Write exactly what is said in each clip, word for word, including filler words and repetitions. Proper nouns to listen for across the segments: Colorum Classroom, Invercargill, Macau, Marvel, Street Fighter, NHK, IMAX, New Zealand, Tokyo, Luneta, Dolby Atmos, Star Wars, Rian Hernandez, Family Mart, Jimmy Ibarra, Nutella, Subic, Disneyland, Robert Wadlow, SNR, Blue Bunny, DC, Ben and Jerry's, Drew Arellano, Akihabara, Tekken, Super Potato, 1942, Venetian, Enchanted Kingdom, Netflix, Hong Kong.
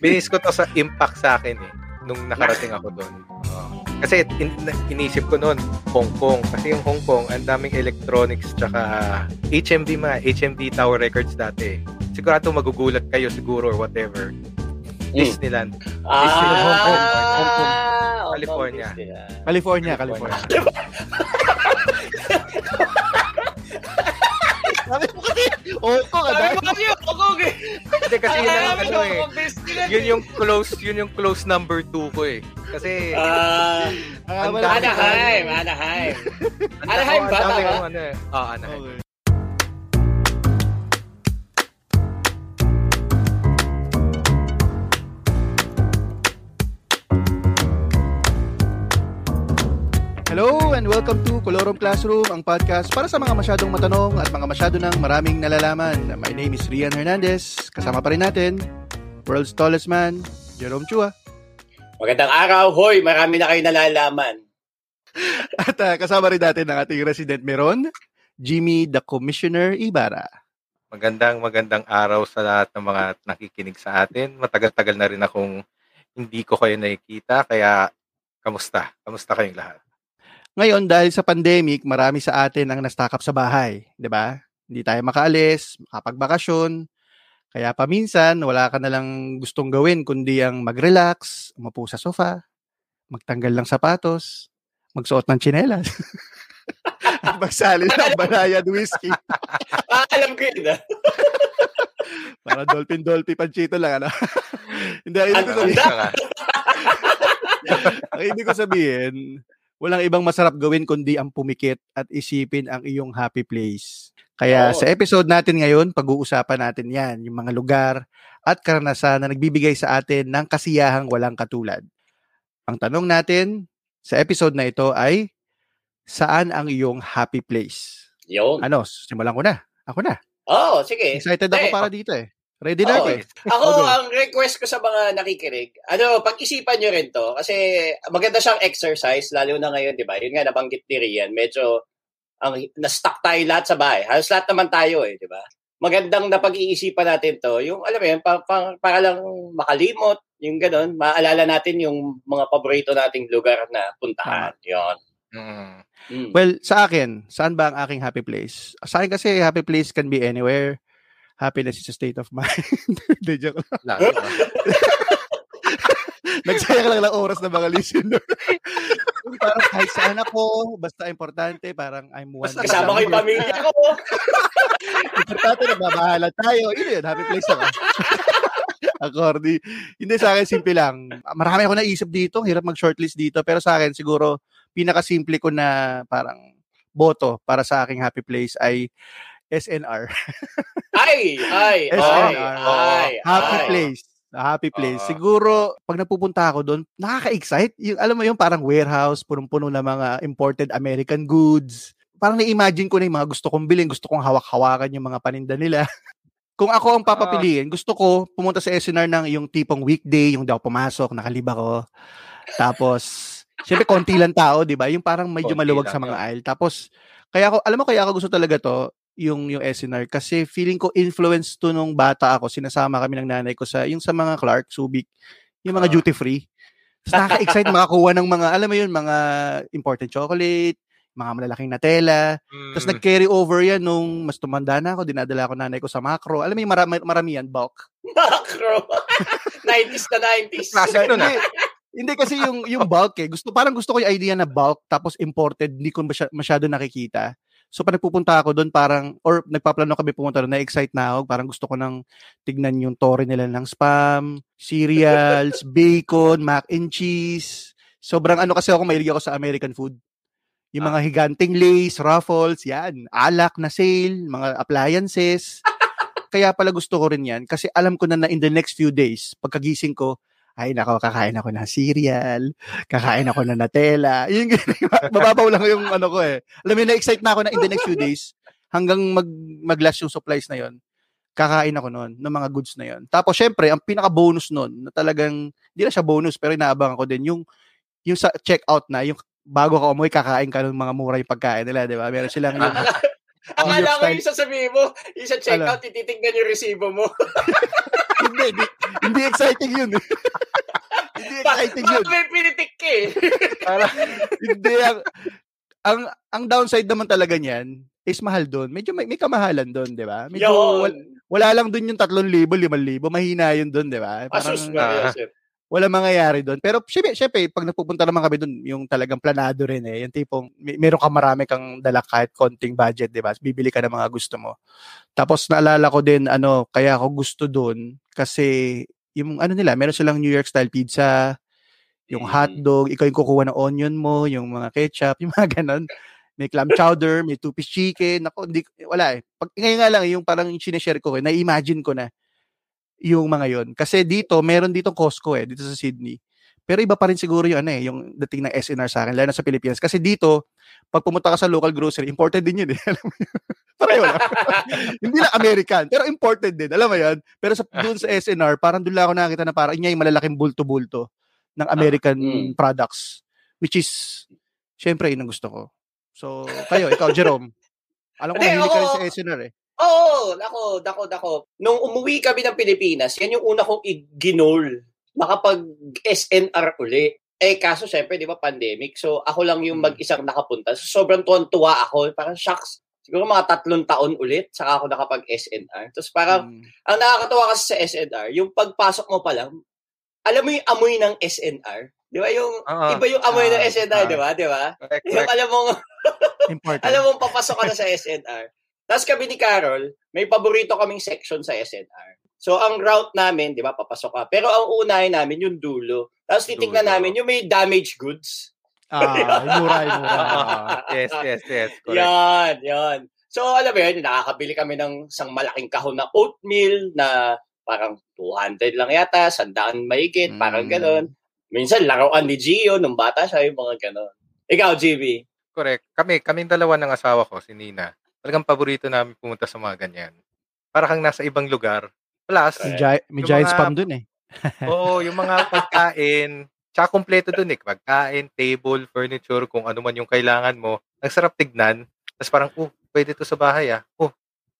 Binis ko to sa impact sa akin eh nung nakarating ako doon. Uh, kasi in, inisip ko noon, Hong Kong. Kasi yung Hong Kong, ang daming electronics tsaka H M V mga, H M V Tower Records dati. Sigurado magugulat kayo siguro or whatever. Disneyland. Mm. Ah, Disneyland, Hong Kong, Hong Kong, California. California, California. California. Sabi mo kasi, Hong Kong. Sabi mo kasi, Hong Kong eh. Kasi, kasi yun ang ano eh. Yun yung close, yun yung close number two ko eh. Kasi, uh, uh, Anaheim, Anaheim. Anaheim ba? Oo, ano eh. Oo, Anaheim. Okay. Hello and welcome to Colorum Classroom, ang podcast para sa mga masyadong matanong at mga masyado ng maraming nalalaman. My name is Rian Hernandez. Kasama pa rin natin, world's tallest man, Jerome Chua. Magandang araw, hoy! Marami na kayo nalalaman. At uh, kasama rin natin ang ating resident meron, Jimmy the Commissioner Ibarra. Magandang magandang araw sa lahat ng mga nakikinig sa atin. Matagal-tagal na rin akong hindi ko kayo nakikita, kaya kamusta? Kamusta kayong lahat? Ngayon, dahil sa pandemic, marami sa atin ang nastakap sa bahay, di ba? Hindi tayo makaalis, makapagbakasyon. Kaya paminsan, wala ka na lang gustong gawin kundi ang mag-relax, umupo sa sofa, magtanggal ng sapatos, magsuot ng tsinelas, at magsali ng banayad whiskey. Ah, alam ko yun, ah. Para dolphin-dolphin panchito lang, ano? Hindi, hindi ko sabihin. Hindi ko sabihin, walang ibang masarap gawin kundi ang pumikit at isipin ang iyong happy place. Kaya oh. Sa episode natin ngayon, pag-uusapan natin yan, yung mga lugar at karanasan na nagbibigay sa atin ng kasiyahang walang katulad. Ang tanong natin sa episode na ito ay, saan ang iyong happy place? Yun. Ano, simulan ko na. Ako na. Oo, oh, sige. Excited ako hey. Para dito eh. Ready na ako eh. Ako, ang request ko sa mga nakikinig, ano, pag-isipan nyo rin to, kasi maganda siyang exercise, lalo na ngayon, di ba? Yun nga, nabanggit ni Rian, medyo ang, na-stuck tayo lahat sa bahay. Halos lahat naman tayo eh, di ba? Magandang napag-iisipan natin to, yung, alam mo yun, pa, pa, para lang makalimot, yung ganun, maalala natin yung mga paborito nating lugar na puntahan. Hmm. Yun. Hmm. Hmm. Well, sa akin, saan ba ang aking happy place? Sa akin kasi, happy place can be anywhere. Happiness is a state of mind. De, joke lang. Nagsayang lang lang oras na mga listener. Parang kahit saan ako, basta importante, parang I'm one. Basta kasama ko yung pamilya ko. Importante, nagbabahala tayo. Yun yun, happy place ako. According. Hindi, sa akin, simple lang. Marami ako naisip dito, hirap mag-shortlist dito, pero sa akin, siguro, pinakasimple ko na parang boto para sa aking happy place ay S N R. Ay, ay, S N R. Ay, ay, happy ay. Place. Happy place. Uh, Siguro, pag napupunta ako doon, nakaka-excite. Yung, alam mo yung parang warehouse, punong-puno na mga imported American goods. Parang na-imagine ko na yung mga gusto kong bilhin, gusto kong hawak-hawakan yung mga paninda nila. Kung ako ang papapiliin, uh, gusto ko pumunta sa S N R ng yung tipong weekday, yung daw pumasok, nakaliba ko. Tapos, syempre, konti lang tao, di ba? Yung parang medyo maluwag sa mga aisle. Tapos, kaya ako, alam mo, kaya ako gusto talaga to, yung yung S N R kasi feeling ko influence to nung bata ako, sinasama kami ng nanay ko sa yung sa mga Clark, Subic, yung mga uh. duty free. So, nakaka-excite makakuha ng mga alam mo yun, mga imported chocolate, mga malalaking Nutella. Mm. Tapos nag-carry over yan nung mas tumanda na ako, dinadala ko nanay ko sa Macro. Alam mo yung marami, marami yan, bulk. Macro. nineties na nineties. Classic nun ah. Hindi kasi yung yung bulk eh. Gusto, parang gusto ko yung idea na bulk tapos imported, hindi ko masyado nakikita. So, pag nagpupunta ako doon, parang, or nagpaplano kami pumunta doon, na-excite na ako, parang gusto ko nang tignan yung tore nila ng spam, cereals, bacon, mac and cheese. Sobrang ano kasi ako, mahilig ako sa American food. Yung mga higanting lace, ruffles, yan, alak na sale, mga appliances. Kaya pala gusto ko rin yan, kasi alam ko na na in the next few days, pagkagising ko, ay nako, kakain ako ng cereal, kakain ako ng Nutella. Yung, bababaw lang yung ano ko eh. Alam mo, na-excite na ako na in the next few days, hanggang mag, mag-last yung supplies na yon, kakain ako nun, ng mga goods na yon. Tapos, syempre, ang pinaka-bonus nun, na talagang, hindi na siya bonus, pero inaabang ako din, yung, yung sa check-out na, yung bago ka umuwi, kakain ka ng mga mura yung pagkain nila, di ba? Meron silang yung... Akala ko yung sasabihin mo, yung sa check-out, ititignan yung resibo mo. Hindi, hindi, hindi exciting yun. Hindi exciting pa, yun. Bakit may pinitik ka eh? Parang, hindi. Ang, ang, ang downside naman talaga niyan is mahal doon. Medyo may, may kamahalan doon, di ba? Medyo wala, wala lang doon yung three thousand, five thousand. Mahina yun doon, di ba? Parang, Asus na, uh, yes, wala mangyayari doon. Pero syempre, syempre, pag napupunta naman kami doon, yung talagang planado rin eh. Yung tipong, may, meron ka marami kang dala kahit konting budget, di ba? Bibili ka ng mga gusto mo. Tapos naalala ko din, ano, kaya ako gusto doon kasi yung ano nila, meron silang New York style pizza, yung hotdog, ikaw yung kukuha ng onion mo, yung mga ketchup, yung mga ganon. May clam chowder, may two-piece chicken. Ako, hindi, wala eh. Pag, ngayon nga lang, yung parang sinishare ko, eh, na-imagine ko na yung mga yon. Kasi dito, meron dito Costco eh, dito sa Sydney. Pero iba pa rin siguro yung ano eh, yung dating ng S N R sa akin, lalo na sa Pilipinas. Kasi dito, pag pumunta ka sa local grocery, imported din yun eh. Alam mo yun? Pareho lang. Hindi lang American, pero imported din. Alam mo yun? Pero sa, doon sa S N R, parang doon lang ako nakakita na parang inya yung malalaking bulto-bulto ng American ah, mm. products. Which is, syempre, yun ang gusto ko. So, kayo, ikaw, Jerome. Alam ko, hindi ka rin sa S N R eh. Oo, oh, ako, dako, dako. Nung umuwi kami ng Pilipinas, yan yung una kong iginol. Makapag-S N R uli. Eh, kaso syempre, di ba, pandemic. So, ako lang yung mag-isang nakapunta. So, sobrang tuwan-tuwa ako. Parang shocks. Siguro mga tatlong taon ulit, saka ako nakapag-S N R. Tapos parang, hmm. ang nakakatawa kasi sa S N R, yung pagpasok mo pa lang, alam mo yung amoy ng S N R? Di ba yung, uh-huh. iba yung amoy uh-huh. ng S N R, uh-huh. di ba? Di ba? Correct, yung correct. Alam mong, alam mong papasok ka na sa S N R. Tapos kami ni Carol, may paborito kaming section sa S N R. So, ang route namin, di ba, papasok ka. Pero ang unahin namin, yung dulo. Tapos titignan namin, yung may damaged goods. Ah, mura, mura. Yes, yes, yes. Correct. Yan, yan. So, alam mo yun, nakakabili kami ng isang malaking kahon na oatmeal na parang two hundred lang yata, sandaan maigit, mm. parang gano'n. Minsan, laruan ni Gio, nung bata siya, yung mga gano'n. Ikaw, G B? Correct. Kami, kaming dalawa ng asawa ko, si Nina. Talagang paborito namin pumunta sa mga ganyan. Para kang nasa ibang lugar. Plus, okay. may giant spam dun eh. Oo, yung mga pagkain. Tsaka kompleto dun eh. Pagkain, table, furniture, kung ano man yung kailangan mo. Ang sarap tignan. Tapos parang, oh, pwede to sa bahay ah. Oh,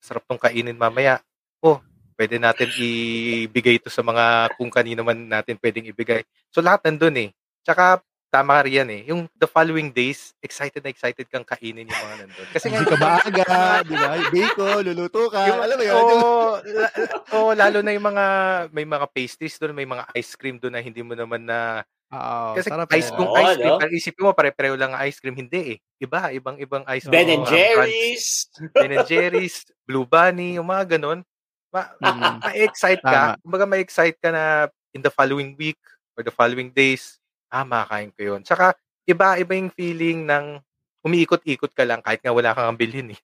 sarap tong kainin mamaya. Oh, pwede natin ibigay to sa mga kung kanino man natin pwedeng ibigay. So lahat nandun eh. Tsaka, tama riyan eh. Yung the following days, excited na excited kang kainin yung mga nandun. Kasi hindi ka maaga, di ba? Bacon, luluto ka. Yung, alam mo yun? Oh, la, oh, lalo na yung mga, may mga pastries doon, may mga ice cream doon na hindi mo naman na... Uh, kasi ice, kung ice cream, oh, no? Isipin mo, pare-pareho lang ang ice cream. Hindi eh. Iba, ibang-ibang ice cream. Ben and Jerry's. Ben and Jerry's, Blue Bunny, yung mga ganun. Ma- mm. Ma-excite ka. Kumbaga ma-excite ka na in the following week or the following days, ah, makakain ko yun. Tsaka, iba-iba yung feeling ng umiikot-ikot ka lang kahit nga wala kang bilhin eh.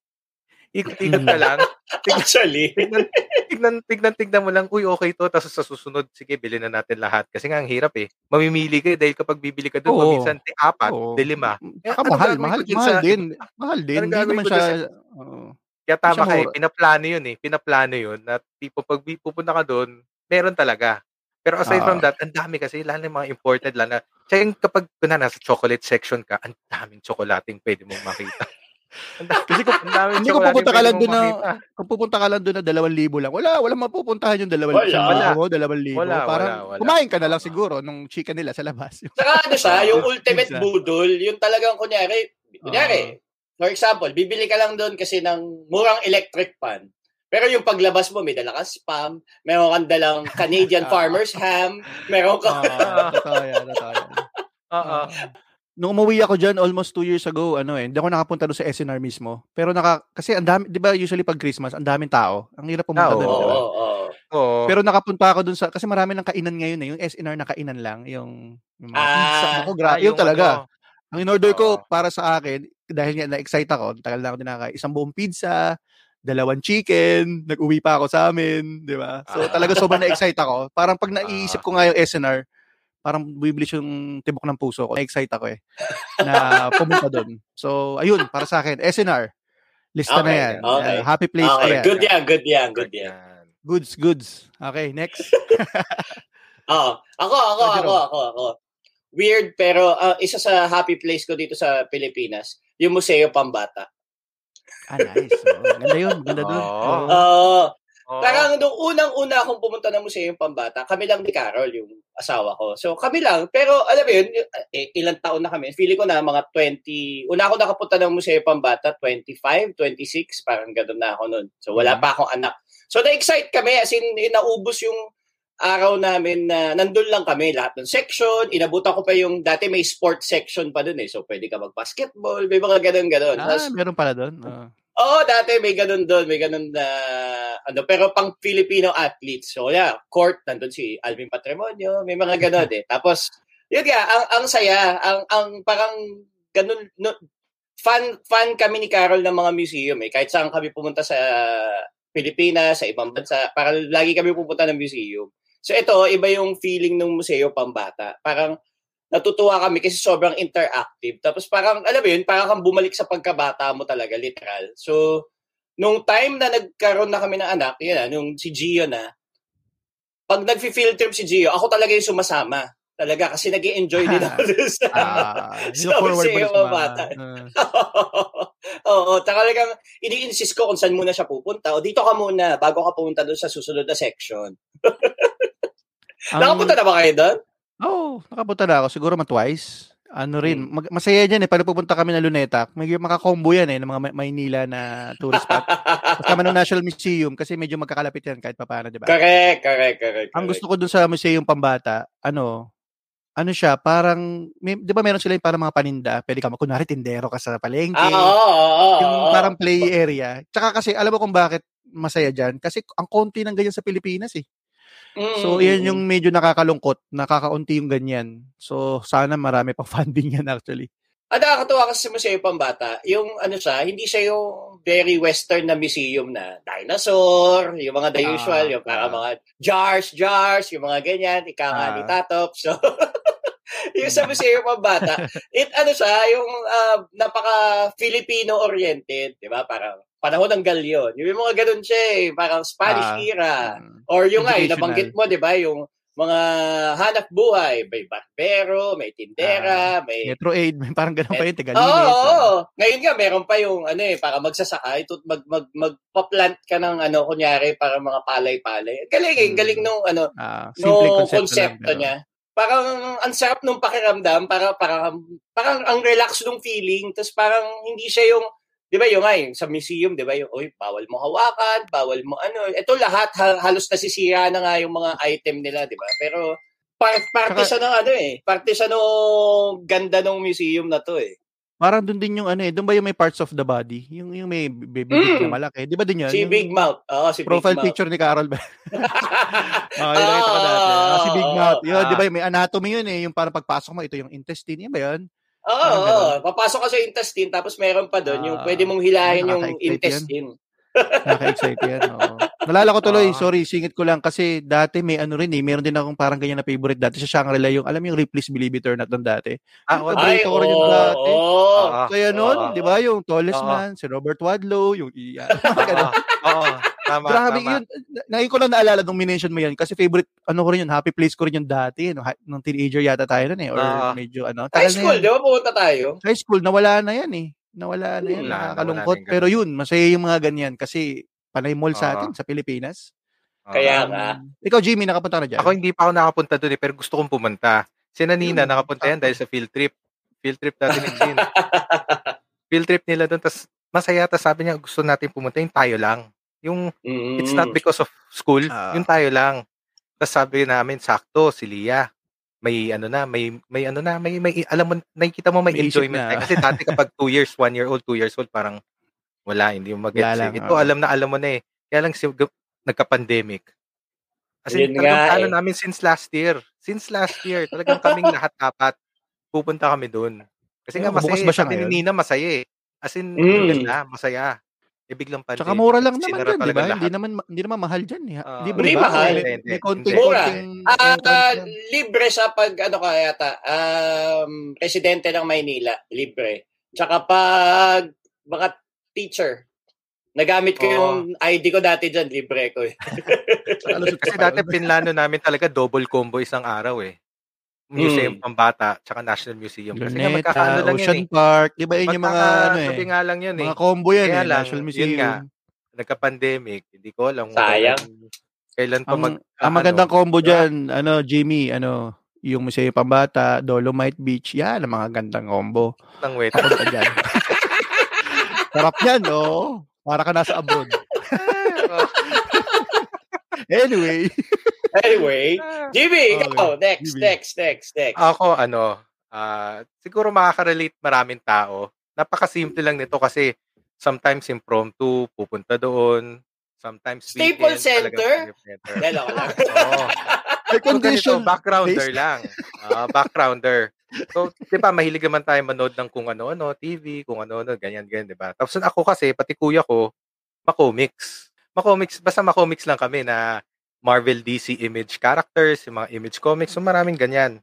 Ikot-ikot ka lang. Actually. Tignan, tignan, tignan, tignan mo lang, uy, okay to. Tapos sa susunod, sige, bilhin na natin lahat. Kasi nga, ang hirap eh. Mamimili ka dahil kapag bibili ka doon, oh, paminsan te apat, oh. te lima. Eh, ano mahal, mahal, mahal din. Mahal din. Hindi naman siya... Uh, Kaya tama ka eh. Pinaplano yun eh. Pinaplano yun. At tipo, pag pupunta ka doon, meron talaga. Pero aside uh, from that, ang dami kasi, lalo yung mga imported lang na, tsaka kapag kuna, nasa chocolate section ka, ang daming tsokolating pwede mong makita. Dami, kasi kung, daming kung pupunta ka lang doon na, kung pupunta ka lang doon na dalawang libo lang, wala, walang mapupuntahan yung dalawang libo. Wala, wala, dalawang libo. Wala, parang, wala, wala. Kumain ka na lang siguro nung chicken nila sa labas. Saka ano siya, yung ultimate budol, yung talagang kunyari, kunyari, uh, for example, bibili ka lang doon kasi ng murang electric pan. Pero yung paglabas mo, may dala kang spam, meron kang dalang Canadian farmer's ham, meron kang... Totoo yan, totoo yan. Nung umuwi ako dyan, almost two years ago, ano eh, hindi ako nakapunta doon sa S N R mismo. Pero naka... Kasi ang dami, di ba usually pag Christmas, ang daming tao. Ang hirap pumunta doon, di ba? Oo. Pero nakapunta ako doon sa... Kasi marami ng kainan ngayon eh. Yung S N R na kainan lang. Yung... yung mga pizza ako, grabe. Yung talaga. Ang in-order ko para sa akin, dahil nga na-excite ako, tagal na ako din nakakain, isang buong pizza, dalawang chicken, nag-uwi pa ako sa amin, di ba? So, talaga sobrang na-excite ako. Parang pag naiisip ko nga yung S N R, parang buiblis yung tibok ng puso ko. Na-excite ako eh, na pumunta doon. So, ayun, para sa akin, S N R. Lista okay, na yan. Okay. Uh, happy place okay. na yan. Good yan, good yan, good yan. Goods, goods. Okay, next. Oo. Ako, ako, so, ako, ako, ako. Weird, pero uh, isa sa happy place ko dito sa Pilipinas, yung Museo Pambata. Ah, nice. Oh, ganda yun. Ganda doon. Oo. Oh. Oh. Oh. Parang nung unang-una akong pumunta ng Museo Pambata, kami lang ni Carol, yung asawa ko. So kami lang, pero alam mo yun, eh, ilang taon na kami. Feeling ko na mga twenty, una ako nakapunta ng Museo Pambata, twenty-five, twenty-six, parang gano'n na ako nun. So wala mm-hmm. pa akong anak. So na-excite kami, as in, inaubos yung araw namin na nandun lang kami, lahat ng section. Inabutan ko pa yung, dati may sports section pa dun eh. So pwede ka mag-basketball, may mga gano'n-gano'n. Ah, so, meron pala dun? Uh. Oo, oh, dati may ganun doon, may ganun na, uh, ano, pero pang Filipino athletes. So, yeah, court, nandun si Alvin Patrimonio, may mga ganun eh. Tapos, yun nga, ang, ang saya, ang, ang parang ganun, no, fan, fan kami ni Carol ng mga museum eh. Kahit saan kami pumunta sa Pilipinas, sa ibang bansa, parang lagi kami pupunta ng museum. So, ito, iba yung feeling ng Museo Pambata. Parang, natutuwa kami kasi sobrang interactive. Tapos parang, alam mo yun, parang kang bumalik sa pagkabata mo talaga, literal. So, nung time na nagkaroon na kami ng anak, yun na, nung si Gio na, pag nag-field trip si Gio, ako talaga yung sumasama. Talaga, kasi nag-i-enjoy din ako sa, ah, sa Museo Pambata. Oo, talagang ini-insist ko kung saan muna siya pupunta. O dito ka muna, bago ka pumunta doon sa susunod na section. um, Nakapunta na ba kayo doon? Oh, nakapunta na ako. Siguro man twice. Ano rin. Mag- masaya dyan eh. Pag pupunta kami na Luneta, may makakombo yan eh ng mga Maynila na tourist spot. Kasama ng National Museum kasi medyo magkakalapit yan kahit papaano, diba? Correct, correct, correct. Ang gusto ko dun sa Museo Pambata, ano, ano siya, parang, may, di ba meron sila yung parang mga paninda? Pwede ka, kunwari tindero ka sa palengke. Ah, oo, oo, yung parang play area. Tsaka kasi, alam mo kung bakit masaya dyan? Kasi ang konti ng ganyan sa Pilipinas eh. Mm-hmm. So, yan yung medyo nakakalungkot. Nakakaunti yung ganyan. So, sana marami pang funding yan actually. Ang nakakatawa kasi sa Museo Pambata, yung ano siya, hindi siya yung very western na museum na dinosaur, yung mga the ah, usual, yung para ah, mga jars, jars, yung mga ganyan, ika nga ah, ni Tatop. So, yung sa Museo Pambata, it ano siya, yung uh, napaka-Filipino-oriented, di ba? Parang panahon ng Galyon. Yung mga ganun siya eh, parang Spanish ah, era. Or yung ay, nabanggit mo, di ba, yung mga hanap buhay. May barbero, may tindera, ah, may... Metroaid, may parang ganun pa yun, Tigalines. Oo, oh, oh, oh. Ngayon nga, meron pa yung, ano eh, para magsasaka, ito, mag, mag, magpa-plant ka ng, ano, kunyari, para mga palay-palay. Galing eh, hmm. galing nung, ano, ah, nung konsepto niya. Parang ang sarap nung pakiramdam, para, parang, parang ang relax nung feeling, tapos parang hindi siya yung, di ba yung ay sa museum, di ba yung, oy, bawal mo hawakan, bawal mo ano. Ito lahat, halos nasisira na nga yung mga item nila, di ba? Pero, part, parte siya ng ano eh. Parte siya ng ganda ng museum na to eh. Parang doon din yung ano eh. Doon ba yung may parts of the body? Yung, yung may baby mm. na malaki. Di ba din yun? Si yung, Big Mouth. Oo, si profile Big picture Mouth. Ni Carol ba? Oo, oh, nakita ko natin. Oh, si Big oh, Mouth. Yun, ah. Di ba yung may anatomy yun eh. Yung parang pagpasok mo, ito yung intestine. Yan ba yun? Oo, oh, oh, papasok ka sa intestine tapos meron pa doon uh, yung pwede mong hilahin yung intestine. Nakaka-excite yan. Oo. Nalala ko tuloy, uh, sorry, singit ko lang kasi dati may ano rin eh, meron din akong parang ganyan na favorite dati sa Shangri-La yung, alam yung Ripley's Believe It or Not ng dati. Ah, favorite ko rin yung dati. Oh, so yun nun, uh, di ba, yung Tallest uh, Man, si Robert Wadlow, yung iya. Oo, tama, grabe, tama. Yun, ngayon ko lang naalala nung minention mo yan kasi favorite, ano ko rin yun, happy place ko rin yung dati, no, nung teenager yata tayo nun eh, or uh, medyo ano. High school, di ba pumunta tayo? High school, nawala na yan eh. Nawala na yan, nakakalungkot. Pero yun, masaya yung mga ganyan kasi panay mall sa atin, uh-huh. sa Pilipinas. Uh-huh. Kaya nga. Ikaw, Jimmy, nakapunta na dyan? Ako, hindi pa ako nakapunta doon eh, pero gusto kong pumunta. Si Nanina, hmm. nakapunta yan dahil sa field trip. Field trip natin ni Jim. Field trip nila doon, tas masaya, tas sabi niya, gusto natin pumunta, yung tayo lang. Yung, mm. it's not because of school, uh-huh. yung tayo lang. Tas sabi namin, sakto, si Lia. may ano na may may ano na may may alam mo nakikita mo may, may enjoyment na. Kasi dati kapag two years one year old two years old parang wala hindi mo mag-get ito oh. alam na alam mo na eh kaya lang si nagka-pandemic kasi ano eh. namin since last year since last year talagang kaming lahat apat pupunta kami doon kasi nga masaya ba siya ni Nina masaya eh as in mm. na masaya eh biglang pandemic tsaka mura lang naman dyan di ba hindi naman hindi naman mahal dyan eh uh, libre ba may, may konting konting ah uh, uh, libre sa pag ano ka yata um residente ng Maynila libre tsaka pag mga teacher nagamit ko oh. yung I D ko dati dyan libre ko eh. Kasi dati pinlano namin talaga double combo isang araw eh Museum mm. Pambata tsaka National Museum kasi Luneta, magkakaano lang Ocean yun, Park, eh. 'Di ba yun yung mga ano eh. Sabi nga lang yun eh. Mga combo yan eh, National Museum. Yun nga. nagka-pandemic, hindi ko alam. Sayang. Kailan pa mag... Ang magandang ano, combo dyan, yeah. ano, Jimmy, ano, yung Museo Pambata, Dolomite Beach, yan, ang mga gandang combo. Ang wait. Ako pa dyan. Sarap yan, oh. Para ka nasa abroad. Anyway. Anyway. Jimmy, okay. Go. Next, Jimmy. next, next, next. Ako, ano, uh, siguro makaka-relate maraming tao. Napakasimple lang nito kasi sometimes impromptu, pupunta doon. Sometimes Staples Center? Dahil ako lang. Oh. Ay, condition. So, ganito, backgrounder lang. Uh, backgrounder. So, di ba, mahilig naman tayo manood ng kung ano-ano, T V, kung ano-ano, ganyan-ganyan, di ba? Tapos ako kasi, pati kuya ko, makomics. Makomics, basta makomics lang kami na Marvel, D C image characters, yung mga image comics, so maraming ganyan.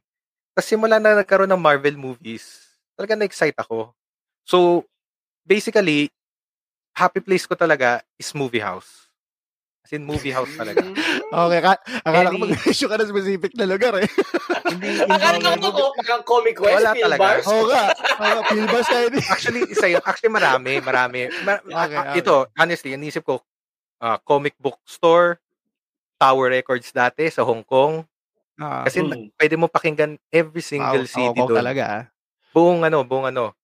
Tapos simula na nagkaroon ng Marvel movies, talaga na-excite ako. So, basically, happy place ko talaga is movie house. As in, movie house talaga. Okay, ka, akala Any... ko mag-issue ka na specific na lugar eh. Hindi, akala ko ito ko, parang Comic Quest, wala Phil talaga. Bars. Oo ka, Phil Bars tayo. Actually, isa yun. Actually, marami, marami. Mar- okay, okay. Ito, honestly, inisip ko, Uh, comic book store, Tower Records dati sa Hong Kong. Ah, kasi mm. pwede mo pakinggan every single wow, city doon. Talaga, ah. Buong ano, buong ano.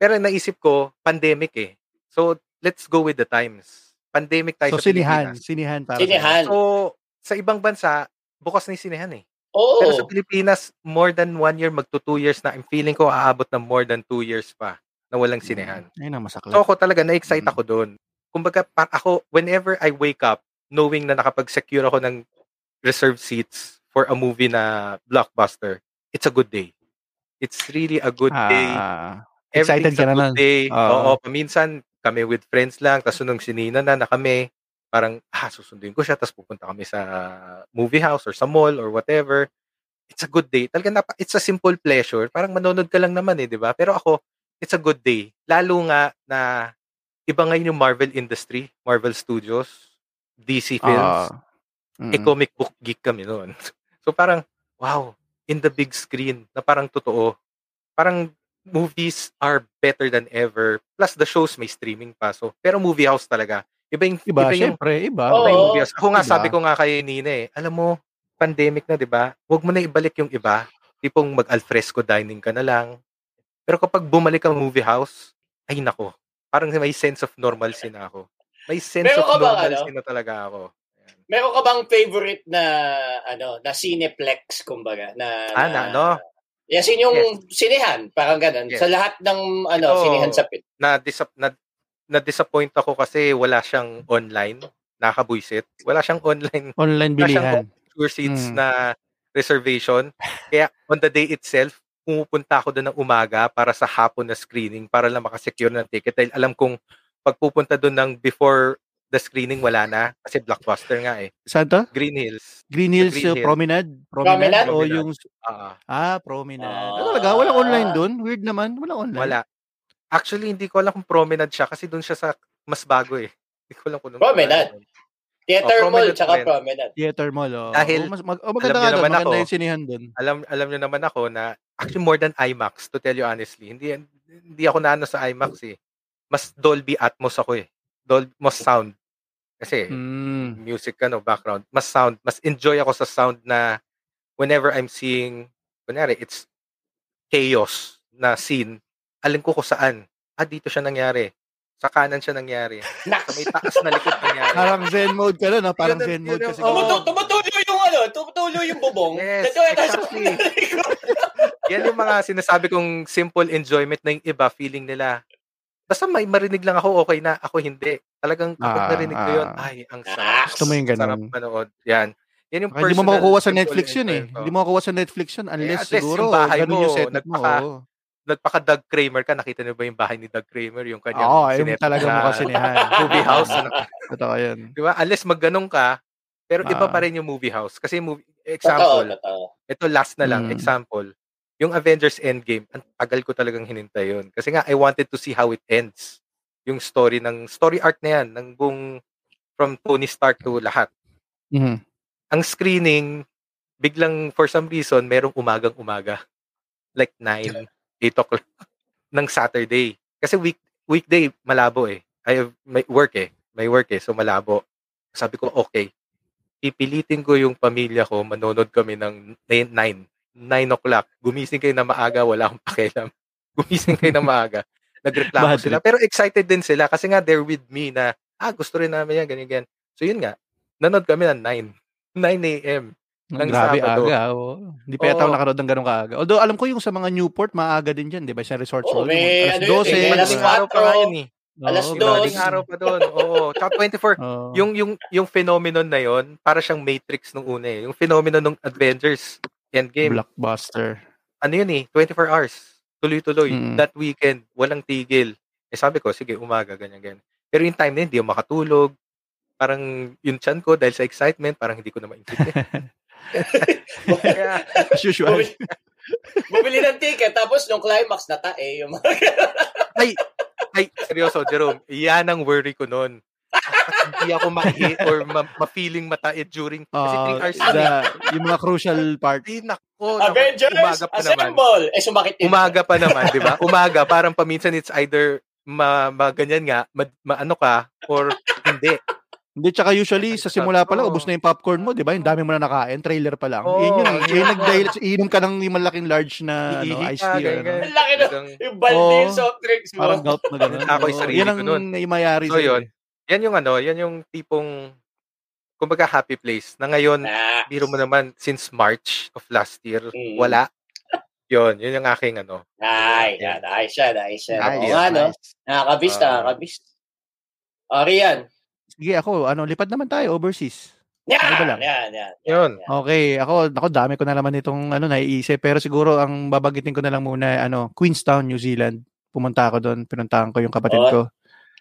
Pero naisip ko, pandemic eh. So, let's go with the times. Pandemic tayo so, sa sinihan, Pilipinas. Sinihan. Para sinihan. So, sa ibang bansa, bukas na sinihan eh. Oh. Pero sa Pilipinas, more than one year, magto two years na. I'm feeling ko aabot na more than two years pa na walang sinihan. Mm. Ayun ang masakla. So, ako talaga, na-excite mm. ako doon. Kumbaga, par- ako, whenever I wake up, knowing na nakapag-secure ako ng reserved seats for a movie na blockbuster, it's a good day. It's really a good ah, day. Excited ka na lang. Day. Uh, Oo, paminsan, kami with friends lang, tapos nung sinina na na kami, parang, ah, susunduin ko siya, tapos pupunta kami sa movie house or sa mall or whatever. It's a good day. Talaga, napa- it's a simple pleasure. Parang manonood ka lang naman eh, di ba? Pero ako, it's a good day. Lalo nga na iba ngayon yung Marvel industry, Marvel Studios, D C Films. Uh, mm-hmm. E comic book geek kami noon. So parang, wow, in the big screen, na parang totoo. Parang movies are better than ever. Plus the shows may streaming pa. So, pero movie house talaga. Iba yung... Iba, iba yung, syempre, iba. Iba yung movie house. Ako nga, iba. Sabi ko nga kay Nina eh, alam mo, pandemic na, di ba? Huwag mo na ibalik yung iba. Tipong mag-alfresco dining ka na lang. Pero kapag bumalik ang movie house, ay nako. Parang may sense of normalcy na ako. May sense Meron of normalcy ano? na talaga ako. Ayan. Meron ka bang favorite na ano, na Cineplex kumbaga na Ah, na, no. Yes, yun yung yes. sinehan, parang ganun. Yes. Sa lahat ng ano, Ito, sinehan sa pit. Na na disappoint ako kasi wala siyang online, nakabuisit. Wala siyang online online bilihan. Sure seats mm. na reservation. Kaya on the day itself pumupunta ako doon ng umaga para sa hapon na screening para lang makasecure ng ticket. Dahil alam kong pagpupunta doon ng before the screening, wala na. Kasi blockbuster nga eh. Saan to? Green Hills. Green Hills, Green Hills. Promenade? Promenade? Promenade? O yung... Uh, ah, Promenade. Uh, talaga? Walang online doon? Weird naman. Walang online? Wala. Actually, hindi ko alam kung Promenade siya kasi doon siya sa mas bago eh. Hindi ko alam kung... Promenade? Naman. Theater oh, Mall tsaka Promenade. Theater Mall, oh. Dahil, oh, mag- oh, maganda nga doon. Maganda yung sinihan doon. Alam, alam nyo naman ako na actually more than IMAX, to tell you honestly. Hindi hindi ako naano sa IMAX eh. Mas Dolby Atmos ako eh. Dolby, mas sound. Kasi mm. music ano, background. Mas sound. Mas enjoy ako sa sound na whenever I'm seeing, kunyari, it's chaos na scene. Alam ko kung saan. Ah, dito siya nangyari. Sa kanan siya nangyari. Sa may taas na likod nangyari. Parang zen mode ka na, no? Parang yun, zen yun, mode. Kasi oh. Tumutuloy yung ano, tumutuloy yung bubong. Yes, exactly. Yan yung mga sinasabi kong simple enjoyment na yung iba, feeling nila. Basta may marinig lang ako, okay na. Ako hindi. Talagang kapag ah, narinig ko yun, ay, ang sarap. Gusto mo yung ganun. Sarap manood. Yan. Yan yung personal. Hindi mo makukuha sa Netflix yun eh. Hindi mo makukuha sa Netflix yun unless yeah, siguro ganun mo, yung setup mo. Oh. Nagpaka Doug Kramer ka, nakita niyo ba yung bahay ni Doug Kramer, yung kanyang oh, sinep na talaga mukha sinihan. Movie house. Totoo yan. Diba? Unless magganong ka, pero ah. iba pa rin yung movie house. Kasi movie, example, totoo, totoo. Ito last na lang, hmm. example, yung Avengers Endgame, ang tagal ko talagang hinintay yun. Kasi nga, I wanted to see how it ends. Yung story ng, story arc na yan, ng buong, from Tony Stark to lahat. Mm-hmm. Ang screening, biglang for some reason, merong umagang-umaga. Like nine. eight o'clock ng Saturday. Kasi week weekday, malabo eh. I have, may work eh. may work eh, so malabo. Sabi ko, okay. Pipilitin ko yung pamilya ko, manonood kami ng nine o'clock. Gumising kayo na maaga, wala akong pakialam. Gumising kayo na maaga. Nagreklamo sila. Pero excited din sila kasi nga they're with me na, ah, gusto rin namin yan, ganyan, ganyan. So yun nga, nanood kami ng nine a.m. ng grabe, Sabado. Aga. Oh. Hindi pa yata ako nakarood ng ganun kaaga. Although, alam ko yung sa mga Newport, maaga din dyan, di ba? Sa resort. Oh, may, alas ano twelve. Yun, alas araw pa nga yun eh. Oh, alas two. Madaling araw pa doon. Oo. Tsaka twenty-four. Oh. Yung, yung, yung phenomenon na yun, para siyang Matrix nung una eh. Yung phenomenon ng Avengers Endgame. Blockbuster. Ano yun eh? twenty-four hours. Tuloy-tuloy. Mm. That weekend, walang tigil. Eh sabi ko, sige, umaga, ganyan, ganyan. Pero yung time na hindi ako makatulog. Parang yung chan ko, dahil sa excitement, parang hindi ko na maintindihan. As usual. Bumili, bumili ng ticket, tapos nung climax na tae, yung mga ay, ay, seryoso, Jerome, yan ang worry ko noon. Hindi ako ma-hit or ma- ma-feeling mataid during kasi three hours na. Yung mga crucial part. Ay, nako, Avengers, umaga pa assemble! Naman. Eh, sumakit din. Umaga pa naman, di ba? Umaga, parang paminsan it's either ma, ma- ganyan nga, ma-ano ma- ano ka, or hindi. Hindi, tsaka usually, sa simula pa lang, ubos na yung popcorn mo, di ba? Yung dami mo na nakain, trailer pa lang. Oh, yun yun, yun, yun nag-dahil, iinom ka ng malaking large na ano, ice tea. Ang laki na, yung balde, yung soft drinks mo. Parang gulp na gano'n. Ako yung sarili ko nun. Yan ang imayari sa'yo. So yun, yan yung ano, yan yung tipong, kumbaga happy place, na ngayon, biro mo naman, since March of last year, wala. Yun, yun yung aking ano. Ay, ayos siya, ayos siya. Oo nga, no? Nakakabis, nakakabis. O, Rian. Sige, ako, ano, lipad naman tayo, overseas. Yeah, ano yeah, yeah, yeah, yeah. Okay, ako, ako, dami ko na naman itong, ano, naiisip. Pero siguro, ang babagitin ko na lang muna, ano, Queenstown, New Zealand. Pumunta ako doon, pinuntahan ko yung kapatid oh. ko.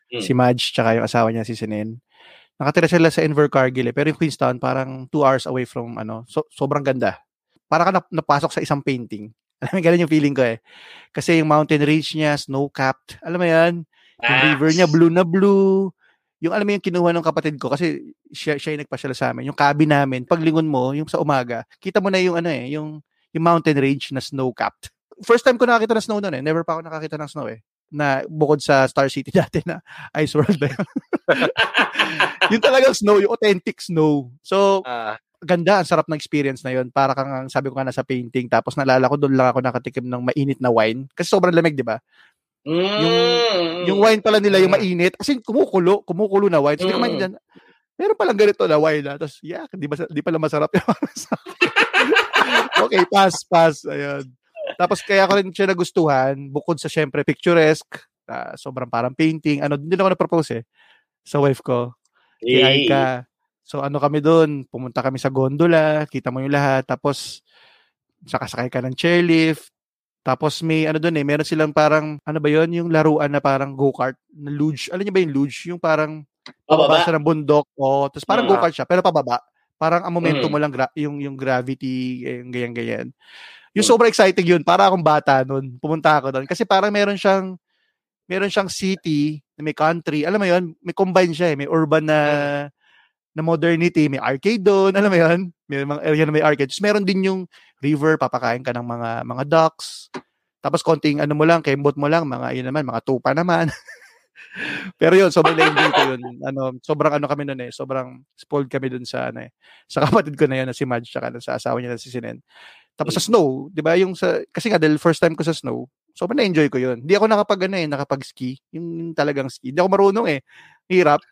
Mm. Si Madge, tsaka yung asawa niya, si Sinin. Nakatira sila sa Invercargill, eh, pero yung Queenstown, parang two hours away from, ano, so, sobrang ganda. Para ka napasok sa isang painting. Alam mo, ganun yung feeling ko, eh. Kasi yung mountain range niya, snow-capped. Alam mo yan? Yung ah. river niya, blue na blue. Yung alam mo yung kinuha ng kapatid ko kasi siya siya yung nagpasyala sa amin. Yung cabin namin, paglingon mo, yung sa umaga, kita mo na yung ano eh, yung yung mountain range na snow-capped. First time ko nakakita ng snow noon eh. Never pa ako nakakita ng snow eh. Na bukod sa Star City dati na Ice World ba yun? Yung talagang snow, yung authentic snow. So, uh, ganda, ang sarap ng experience na yun. Para kang, sabi ko nga nasa painting, tapos nalala ko doon lang ako nakatikim ng mainit na wine. Kasi sobrang lamig, di ba? Mm. Yung yung wine pala nila yung mainit kasi kumukulo, kumukulo na wine. So, mm. kumain din. Meron palang ganito na wine na. Tapos, yeah, di ba di pala masarap. Okay, pass, pass. Ayun. Tapos kaya ko rin siya nagustuhan bukod sa syempre picturesque, uh, sobrang parang painting. Ano, hindi ako na-propose eh sa wife ko. Hey. Kaya ka. So ano kami doon, pumunta kami sa gondola, kita mo yung lahat. Tapos sakasakay ka ng chairlift. Tapos may ano doon eh, meron silang parang ano ba yon yung laruan na parang go-kart na luge. Alam niyo ba yung luge? Yung parang pababa sa bundok. O, tapos parang mm-hmm. go-kart siya pero pababa. Parang ang momento mm-hmm. mo lang gra- yung yung gravity eh, ganyan ganyan. Yung mm-hmm. sobrang exciting yun. Para akong bata noon. Pumunta ako doon kasi parang meron siyang meron siyang city, may country. Alam mo yon, may combine siya eh, may urban na mm-hmm. na modernity, may arcade doon, alam mo yun? May mga area na may arcade. Tapos meron din yung river, papakain ka ng mga mga ducks. Tapos konting ano mo lang, kembot mo lang, mga yun naman, mga tupa naman. Pero yun, sobrang na-enjoy ko yun. Ano, sobrang ano kami noon eh, sobrang spoiled kami doon sa ano eh. Sa kapatid ko na yun, na si Madge, saka sa asawa niya na si Sinen. Tapos sa snow, di ba yung sa, kasi nga dahil first time ko sa snow, sobrang na-enjoy ko yun. Hindi ako nakapag ano eh, nakapag-ski, yung talagang ski. Hindi ako marunong eh. Hirap.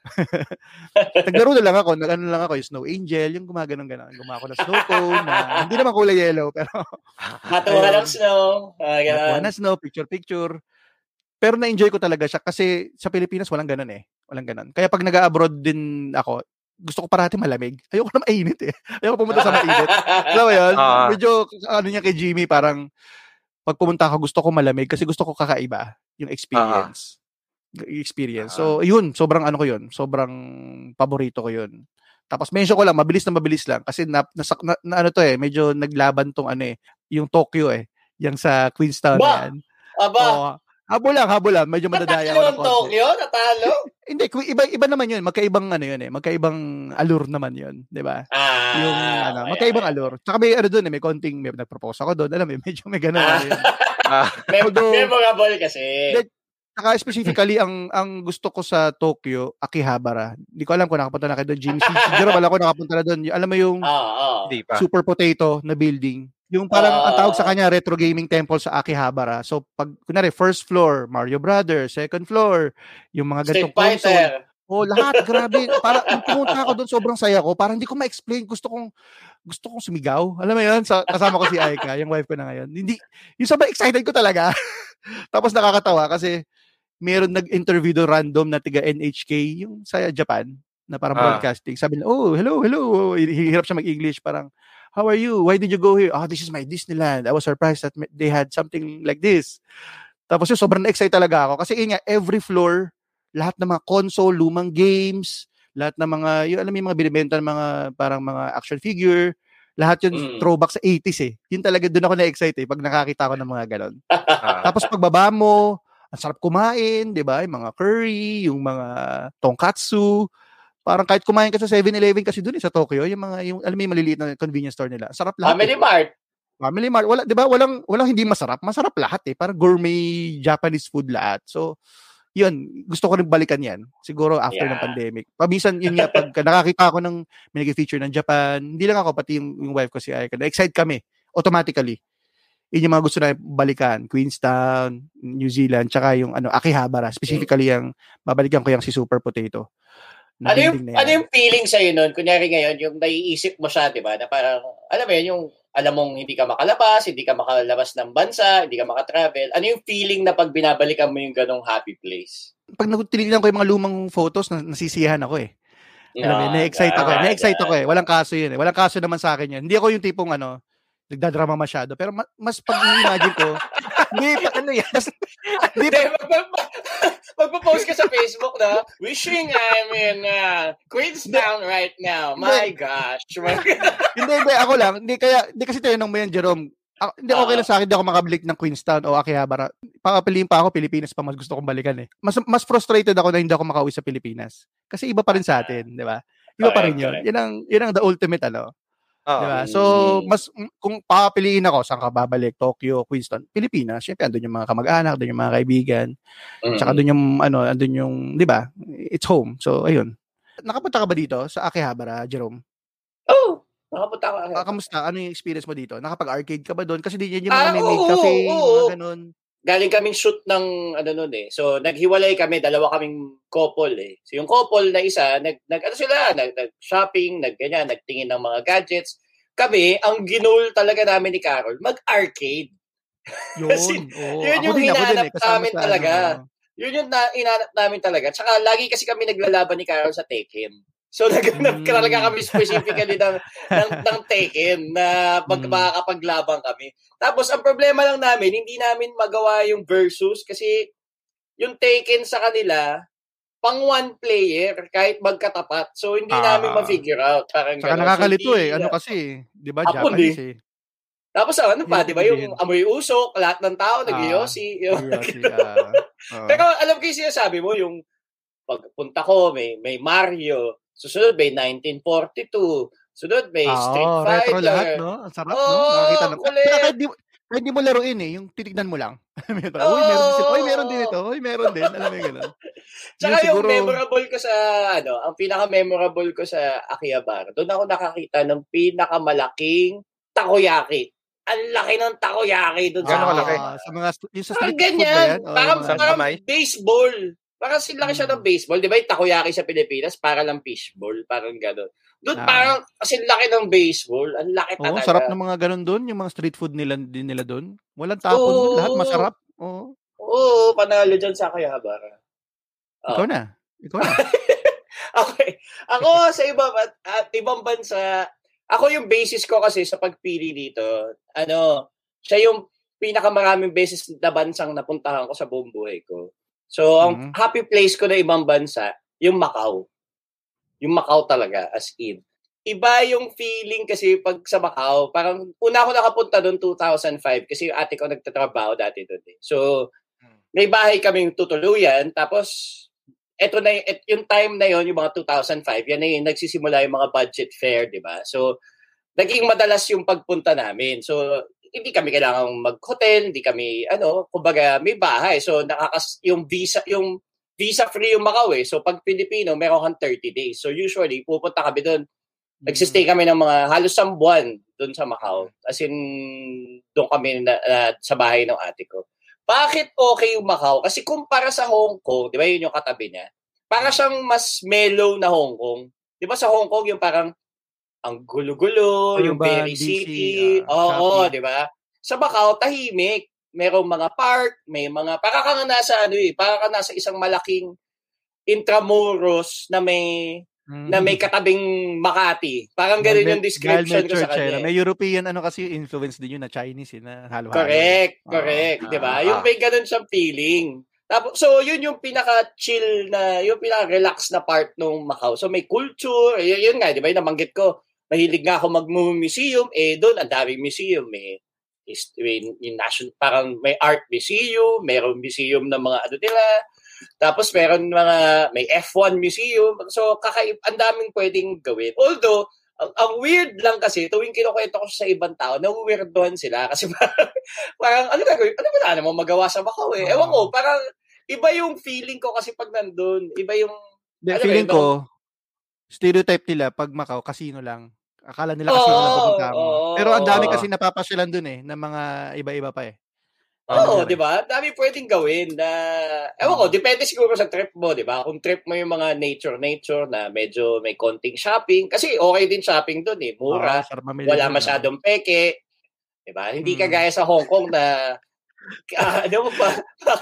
Naglaro na lang ako. Nag-ano lang ako, yung snow angel, yung gumaganong-ganon. Gumawa ko ng snow cone. Na, hindi naman kulay yellow, pero... Matuwa ng snow. Uh, Matuwa ng snow, picture-picture. Pero na-enjoy ko talaga siya kasi sa Pilipinas, walang ganon eh. Walang ganon. Kaya pag nag-abroad din ako, gusto ko parati malamig. Ayoko na mainit eh. Ayoko pumunta sa mainit. Alam mo yun? Uh, Medyo, ano niya kay Jimmy, parang pag pumunta ako, gusto ko malamig kasi gusto ko kakaiba yung experience. Uh, experience. So, yun, sobrang ano ko yun. Sobrang paborito ko yun. Tapos, mention ko lang, mabilis na mabilis lang. Kasi, na, nasak, na, na ano to eh, medyo naglaban tong ano eh, yung Tokyo eh, yung sa Queenstown ba? Yan. Aba! O, habo lang, habo lang. Medyo madadaya ko ng konti. Tokyo? Natalo? Hindi, iba, iba naman yun. Magkaibang ano yun eh, magkaibang allure naman yun. Diba? Ah! Yung, ano, ay, magkaibang ay, allure. Tsaka may ano dun eh, may konting, may nagpropose ako dun. Alam eh, medyo may ganun. Ah! Ano yun. Ah. Although, memorable kasi. De, Saka specifically, ang ang gusto ko sa Tokyo, Akihabara. Hindi ko alam kung nakapunta na kayo doon, Jimmy. Siguro wala ko nakapunta na doon. Alam mo yung oh, oh. Super Potato na building. Yung parang oh. ang tawag sa kanya, retro gaming temple sa Akihabara. So, pag, kunwari, first floor, Mario Brothers, second floor, yung mga ganitong console. Oh, lahat. Grabe. Para, yung pumunta ako doon, sobrang saya ko. Parang hindi ko ma-explain. Gusto kong, gusto kong sumigaw. Alam mo yun? Sa, kasama ko si Aika, yung wife ko na ngayon. Hindi, yung sabay excited ko talaga. Tapos nakakatawa kasi meron nag-interview doon random na tiga N H K, yung sa Japan, na parang ah. broadcasting. Sabi nila, oh, hello, hello. Hirap siya mag-English. Parang, how are you? Why did you go here? Oh, this is my Disneyland. I was surprised that they had something like this. Tapos yun, sobrang excited talaga ako. Kasi yun nga, every floor, lahat ng mga console, lumang games, lahat ng mga, yung alam mo yung mga binibenta ng mga, parang mga action figure, lahat yung mm. throwback sa eighties eh. Yun talaga, doon ako na-excite eh, pag nakakita ko ng mga ganon. Tapos pagbaba mo, ang sarap kumain, di ba? Yung mga curry, yung mga tonkatsu, parang kahit kumain ka sa seven eleven kasi doon eh, sa Tokyo, yung mga, yung, alam mo yung maliliit na convenience store nila. Sarap lahat. Family eh. Mart. Family Mart. Wala, di ba? Walang, walang hindi masarap. Masarap lahat eh. Parang gourmet Japanese food lahat. So, yun, gusto ko rin balikan yan. Siguro after yeah. ng pandemic. Paminsan, yun nga, pag nakakita ako ng may nag-feature ng Japan, hindi lang ako, pati yung, yung wife ko si Aika, na-excite kami, automatically. Yun yung mga gusto na balikan. Queenstown, New Zealand, tsaka yung ano, Akihabara. Specifically, yung, babalikan ko yung si Super Potato. Ano yung, ano yung feeling sa'yo nun? Kunyari ngayon, yung naiisip mo siya, di ba? Na parang, alam mo yun, yung alam mong hindi ka makalabas, hindi ka makalabas ng bansa, hindi ka makatravel. Ano yung feeling na pag binabalikan mo yung ganong happy place? Pag tinignan ko yung mga lumang photos, nasisiyahan ako eh. No, alam mo, na-excite God. ako eh. Na-excite God. ako eh. Walang kaso yun eh. Walang kaso naman sa akin yun. Hindi ako yung tipong ano, nagdadrama masyado. Pero ma- mas pag-imagine ko, hindi, ano yan? Hindi, magpo-post ka sa Facebook na, wishing I'm in uh, Queenstown right now. My gosh. Hindi, hindi, ako lang. Hindi, kaya, hindi kasi tinanong mo yan, Jerome. Ako, hindi, okay lang sa akin, hindi ako makabalik ng Queenstown o Akihabara. Pakapiliin pa ako, Pilipinas pa, mas gusto kong balikan eh. Mas, mas frustrated ako na hindi ako makauwi sa Pilipinas. Kasi iba pa rin sa atin, di ba? Iba pa rin yun. Yan ang, yan ang the ultimate, ano? Oh, diba? So, mas kung papiliin ako, saan ka babalik? Tokyo, Queenstown, Pilipinas. Siyempre, andun yung mga kamag-anak, andun yung mga kaibigan. Mm-hmm. Tsaka andun yung, ano, andun yung, di ba? It's home. So, ayun. Nakapunta ka ba dito sa Akihabara, Jerome? Oh, nakapunta ka. Ah, kamusta? Ano yung experience mo dito? Nakapag-arcade ka ba doon? Kasi di yun yung mga ah, may maid cafe, oo, oo. mga ganun. Galing kaming shoot ng, ano nun eh. So, naghiwalay kami, dalawa kaming couple eh. So, yung couple na isa, nag, nag ano sila, nag, nag-shopping, nag-ganyan, nagtingin ng mga gadgets. Kami, ang ginol talaga namin ni Carol, mag-arcade. Yun. Kasi, oh, yun yung din, hinanap din, eh. namin sa, talaga. Ano. Yun yung na, hinanap namin talaga. Tsaka, lagi kasi kami naglalaban ni Carol sa Tekken. So, naghanap mm. talaga kami specifically ng, ng, ng Tekken na pag, mm. makakapaglabang kami. Tapos, ang problema lang namin, hindi namin magawa yung versus kasi yung Tekken sa kanila, pang one player, kahit magkatapat. So, hindi ah. namin ma-figure out. Parang saka nakakalito so, eh. Ano kasi, di ba, Japanese eh. Tapos, ano pa, di ba, yung amoy usok, lahat ng tao, nag-yosi. Ah. ah. ah. Pero, alam ko yung sinasabi mo, yung pagpunta ko, may, may Mario, susunod may nineteen forty-two, sunod may oh, Street Fighter. Retro lahat, no? Ang sarap, oh, no? Nakakita na. Kahit di, kahit di mo laruin eh, yung titignan mo lang. Meron, oh, uy, meron din, uy, meron din ito. Uy, meron din. Alam mo yung gano'n. Tsaka yung, siguro, yung memorable ko sa, ano, ang pinaka-memorable ko sa Akihabara, doon ako nakakita ng pinakamalaking takoyaki. Ang laki ng takoyaki doon sa Akihabara. Ah, sa mga, yung sa street food ba yan? O, parang ganyan. Parang baseball. Parang silaki siya ng baseball. Di ba yung takoyaki sa Pilipinas? Para lang fishball. Parang gano'n. Doon ah. parang silaki ng baseball. Ang laki talaga. Oo, sarap ng mga gano'n doon. Yung mga street food nila din nila doon. Walang tapon oh. doon. Lahat masarap. Oo, oh. oh, panalo dyan sa Akihabara. Oh. Ikaw na. Ikaw na. Okay. Ako sa iba, at, at ibang bansa, ako yung basis ko kasi sa pagpili dito, ano, siya yung pinakamaraming beses na bansang napuntahan ko sa buong buhay ko. So, ang mm-hmm. happy place ko na ibang bansa, yung Macau. Yung Macau talaga, as in. Iba yung feeling kasi pag sa Macau, parang una ako nakapunta doon two thousand five kasi yung ate ko nagtatrabaho dati doon. Eh. So, may bahay kaming tutuluyan, tapos eto na et, yung time na yon yung mga two thousand five, yan na yung nagsisimula yung mga budget fare, di ba? So, naging madalas yung pagpunta namin. So, hindi kami kailangang mag-hotel, hindi kami, ano, kumbaga may bahay. So, nakakas, yung visa, yung visa-free yung Macau eh. So, pag Pilipino, meron kang thirty days. So, usually, pupunta kami doon. Nagsistay kami ng mga halos isang buwan doon sa Macau. As in, doon kami na, uh, sa bahay ng ate ko. Bakit okay yung Macau? Kasi kumpara sa Hong Kong, di ba yun yung katabi niya? Para siyang mas mellow na Hong Kong. Di ba sa Hong Kong, yung parang ang gulo-gulo, yung Berry City. Uh, Oo, di ba? Sa Macau, tahimik. Merong mga park, may mga... Para ka nga nasa, ano eh, para ka nasa isang malaking Intramuros na may mm. na may katabing Makati. Parang ganun may, yung description ko sa kanya. May European ano kasi influence din yun na Chinese, eh, na halo-halo. Correct, correct. Oh, di ba? Ah, yung may ganun siyang feeling. Tapos, so, yun yung pinaka-chill na, yung pinaka-relax na part ng Macau. So, may culture. Yun, yun nga, di ba? Yung nabanggit ko. Mahilig nga ako mag-museum, eh doon, ang daming museum, eh. Is, in, in national, parang may art museum, mayroong museum ng mga ano nila, tapos meron mga, may F one museum, so kakaib, ang daming pwedeng gawin. Although, ang, ang weird lang kasi, tuwing kinukwento ko sa ibang tao, nawiweirdohan sila kasi parang, parang ano gagawin, ano ba na naman magawa sa Macau eh? Ewan ko, parang iba yung feeling ko kasi pag nandun, iba yung... The ano feeling ba, ko, stereotype nila pag Macau, casino lang. Akala nila kasi oh, na pupunta mo. Oh, pero ang dami kasi napapasyalan doon eh ng mga iba-iba pa eh. Oo, oh, 'di ba? Dami pwedeng gawin na ewan ko, depende siguro sa trip mo, 'di ba? Kung trip mo yung mga nature nature na medyo may konting shopping kasi okay din shopping doon eh, mura. Oh, wala masyadong peke. 'Di ba? Hindi hmm. kagaya sa Hong Kong na Uh, ano mo pa?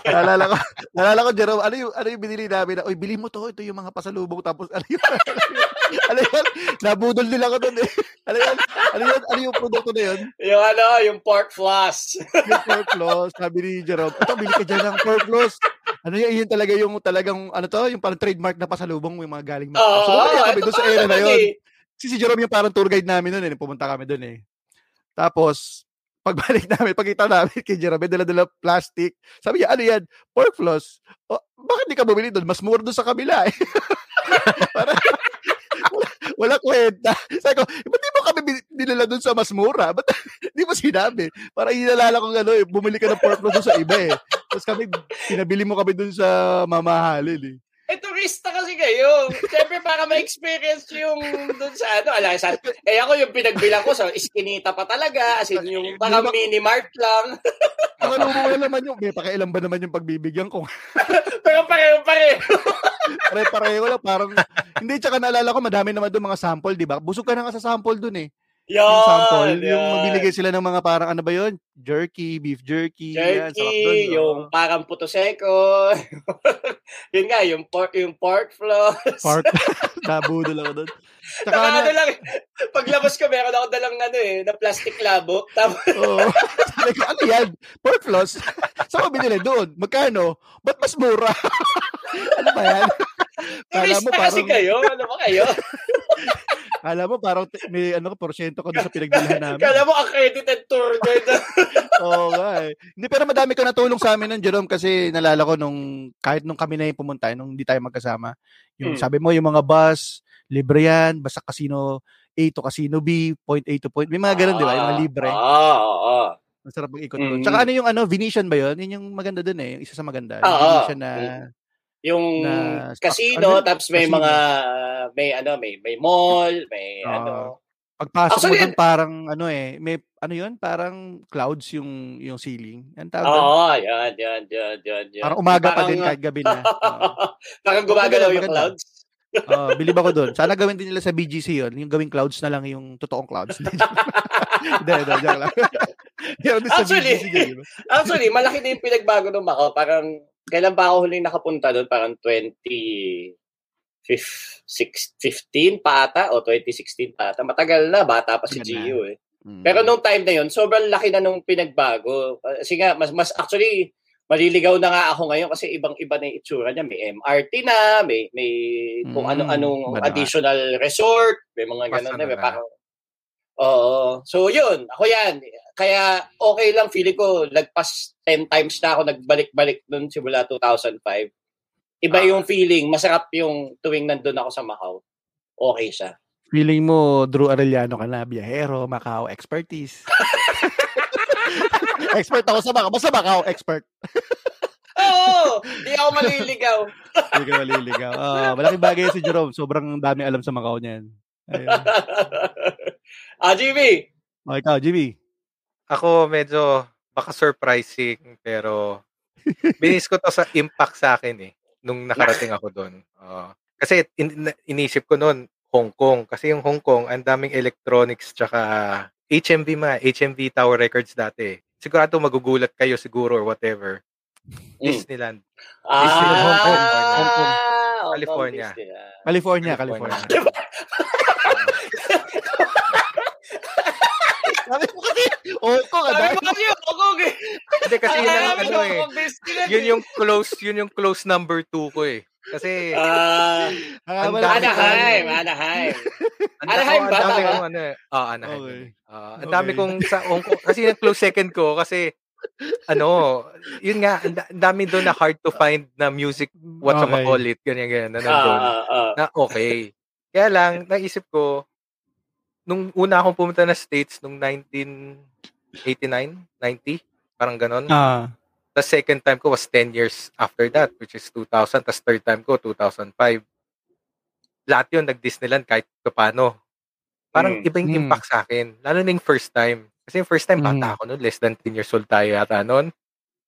Nalala ko, nalala ko, Jerome, ano yung, ano yung binili namin na, oy, bili mo to, ito yung mga pasalubong, tapos, ano yun, ano yun, nabudol nila ko dun eh, ano yun, ano yun, ano yung produkto na yun? Yung ano, yung pork floss. Yung pork floss, sabi ni Jerome, ito, bili ka dyan ng pork floss. Ano yun, yun talaga yung, talagang, ano to, yung parang trademark na pasalubong, yung mga galing mga, oh, so, kaya kami doon sa era na yun. Eh. Si si Jerome yung parang tour guide namin nun eh, pumunta kami dun eh. Tapos, pagbalik namin, pagkita namin kay Jerome, dala-dala plastic. Sabi niya, ano yan? Pork floss. O, bakit di ka bumili doon? Mas mura doon sa kabila eh. Parang, wala, wala kwenta. Sabi ko, ba't di mo kami dinala doon sa mas mura? Ba't di mo sinabi? Parang inalala ko gano'n eh, bumili ka ng pork floss doon sa iba eh. Tapos kami, pinabili mo kami doon sa mamahalin eh. Eh, turista kasi kayo. Siyempre, para ma-experience yung doon sa ano. Ala, sa, eh, ako yung pinagbilang ko sa iskinita pa talaga. As in, yung baka mini-mart lang. Ang ano mo naman yung, may pakailan ba naman yung pagbibigyan ko? Pero pareho-pareho. Pare-pareho lang. Parang, hindi, tsaka naalala ko, madami naman doon mga sample, di ba? Busog ka na nga sa sample doon eh. Yun, yung sample, yun. Yung binigay sila ng mga parang ano ba yun? Jerky, beef jerky. Jerky, yan, dun, yung oh. Parang puto seko. Yun nga, yung pork, yung pork floss. Pork, nabudo lang ako doon. Saka na, ano lang, paglabas ko, meron ako dalang ano eh, na plastic labo. Tapos, oh, ano yan? Pork floss? Saan ko binili doon? Magkano? Ba't mas mura? Ano ba yan? Turista mo, parang... kasi kayo? Ano ba kayo? Kala mo, parang may ano, porsyento ko doon sa pinagbilhan namin. Kala mo, accredited tour guide. Oo nga eh. Hindi, pero madami ko natulong sa amin nun, Jerome, kasi nalala ko nung, kahit nung kami na yung pumunta, nung hindi tayo magkasama, yung hmm. sabi mo, yung mga bus, libre yan, basta casino A to casino B, point A to point, may mga ganun, ah, di ba? Yung mga libre. Ah, ah, ah. Masarap mag-ikot doon. Mm. Tsaka ano yung ano, Venetian ba yun? Yun yung maganda doon eh, yung isa sa maganda. Ah, yung Venetian na... Mm. Yung na, casino, tapos may casino. Mga, may ano, may, may mall, may uh, ano. Pagpasok actually, mo doon, parang ano eh, may ano yun, parang clouds yung yung ceiling. Yan tawag. Oo, oh, yan, yan, yan, yan, yan. Parang umaga parang, pa din kahit gabi na. Uh, parang gumagalaw yung clouds. Uh, bilib ako doon. Sana gawin din nila sa B G C yun, yung gawing clouds na lang yung totoong clouds. Hindi, hindi, joke lang. Actually, actually, malaki na yung pinagbago ng Macau. Parang, kailan ba ako huling nakapunta doon? Parang twenty fifteen pa ata o twenty sixteen pa ata. Matagal na, bata pa si Gio eh. Mm. Pero nung time na yon sobrang laki na nung pinagbago. Kasi nga, mas, mas actually, maliligaw na nga ako ngayon kasi ibang-iba na yung itsura niya. May M R T na, may, may mm. kung ano-anong additional resort, may mga ganun na. May parang, oo. So yun, ako yan. Kaya okay lang, feeling ko, lagpas ten times na ako nagbalik-balik nun simula two thousand five. Iba ah. yung feeling. Masarap yung tuwing nandun ako sa Macau. Okay siya. Feeling mo, Drew Arellano ka na, biyahero, Macau expertise. Expert ako sa Macau. Basta Macau, expert. Oo! Hindi ako maliligaw. Hindi ka maliligaw. Uh, malaking bagay si Jerome. Sobrang dami alam sa Macau niyan. Ah, Jimmy! O, ikaw, Jimmy. Ako medyo baka surprising, pero binis ko to sa impact sa akin eh. Nung nakarating ako doon. Uh, kasi in- inisip ko noon, Hong Kong. Kasi yung Hong Kong, ang daming electronics tsaka H M V ma, H M V Tower Records dati. Sigurado magugulat kayo siguro or whatever. Disneyland. Mm. Ah, Disneyland Hong Kong, Hong Kong, California. California, California. Sabi mo kasi, Hong Kong. Sabi mo kasi, Hong Kong eh. Hindi kasi yun ang ano eh. Yun yung close, yun yung close number two ko eh. Kasi uh, Anaheim, Anaheim. Anaheim ba? Anaheim. Ano, oh, Anaheim. Okay. Uh, ang dami okay. kong sa Hong Kong. Kasi yung close second ko kasi ano, yun nga, ang dami doon na hard to find na music, what okay. call it, ganyan ganyan na nandoon. Uh, uh, uh. Na okay. Kaya lang naisip ko nung una akong pumunta na States nung nineteen eighty-nine, ninety, parang ganon. Ah. Uh. The second time ko was ten years after that, which is two thousand. Tapos third time ko, two thousand five. Lahat yun, nag-Disneyland kahit paano. Parang mm. iba yung impact mm. sa akin. Lalo na yung first time. Kasi yung first time, mm. bata ako nun. Less than ten years old tayo yata nun.